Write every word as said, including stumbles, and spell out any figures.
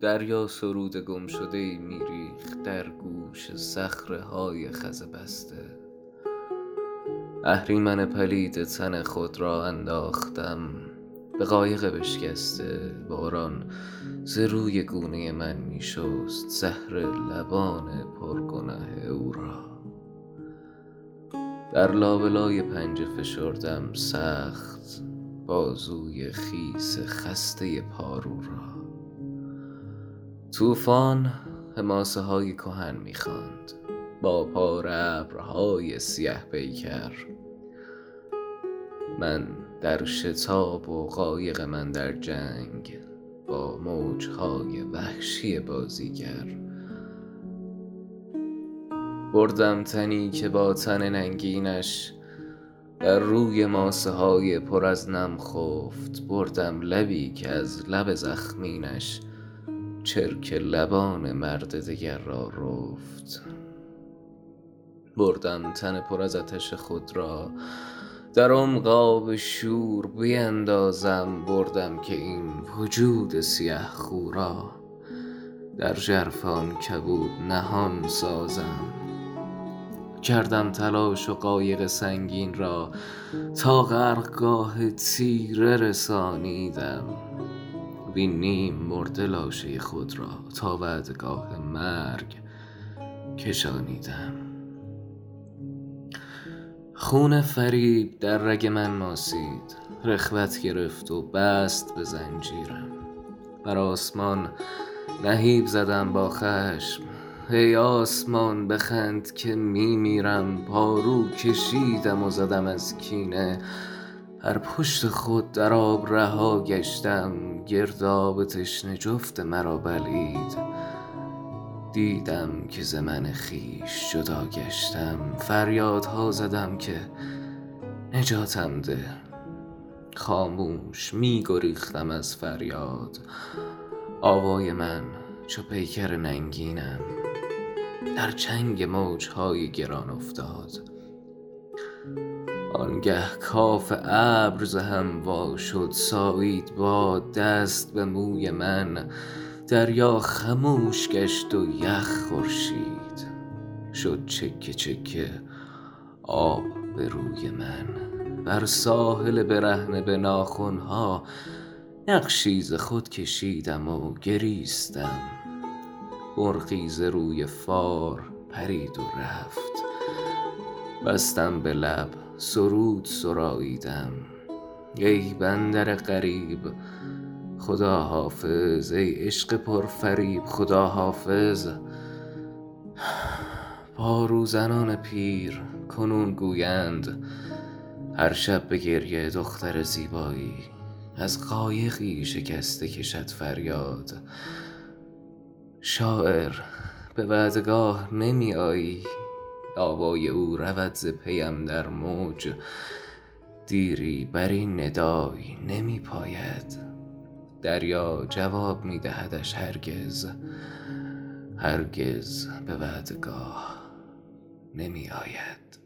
دریا سرود گم شده میریخت در گوش صخره‌های خزه بسته. اهریمن پلید تن خود را انداختم به قایق بشکسته. باران ز روی گونه من می شست زهر لبان پرگناه او را. در لابلای پنجه فشردم سخت بازوی خیس خسته پارو را. طوفان حماسه های کهن می خواند با پاره ابرهای سیه پیکر. من در شتاب و قایق من در جنگ با موجهای وحشی بازیگر. بردم تنی که با تن ننگینش در روی ماسه های پر از نم خفت. بردم لبی که از لب زخمینش چرک لبان مرد دگر را رفت. بردم تن پر از آتش خود را در عمق آب شور بیندازم. بردم که این وجود سیه خو را در ژرف آن کبود نهان سازم. کردم تلاش و قایق سنگین را تا غرقگاه تیره رسانیدم. وین نیم مرده لاشه خود را تا وعدگاه مرگ کشانیدم. خون فریب در رگ من ماسید، رخوت گرفت و بست به زنجیرم. بر آسمان نهیب زدم با خشم، ای آسمان بخند که می میرم. پارو کشیدم و زدم از کینه، هر پشت خود در آب رها گشتم. گرداب تشنه جفت مرا بلید، دیدم که ز من خویش جدا گشتم. فریادها زدم که نجاتم ده، خاموش می گریختم از فریاد. آوای من چو پیکر ننگینم در چنگ موجهای گران افتاد. آنگه کاف ابر ز هم وا شد، سایید باد دست به موی من. دریا خموش گشت و یخ خورشید، شد چکه چکه آب به روی من. بر ساحل برهنه به ناخنها نقشی ز خود کشیدم و گریستم. مرغی ز روی فار پرید و رفت، بستم به لب سرود سراییدم. ای بندر غریب خدا حافظ، ای عشق پرفریب خدا حافظ. پارو زنان پیر کنون گویند هر شب به گریه دختر زیبایی از قایقی شکسته کشد فریاد. شاعر به وعدگاه نمی آیی، آوای او رود ز پیم در موج. دیری بر این ندای نمی پاید، دریا جواب می دهدش هرگز. هرگز به وعدگاه نمی آید.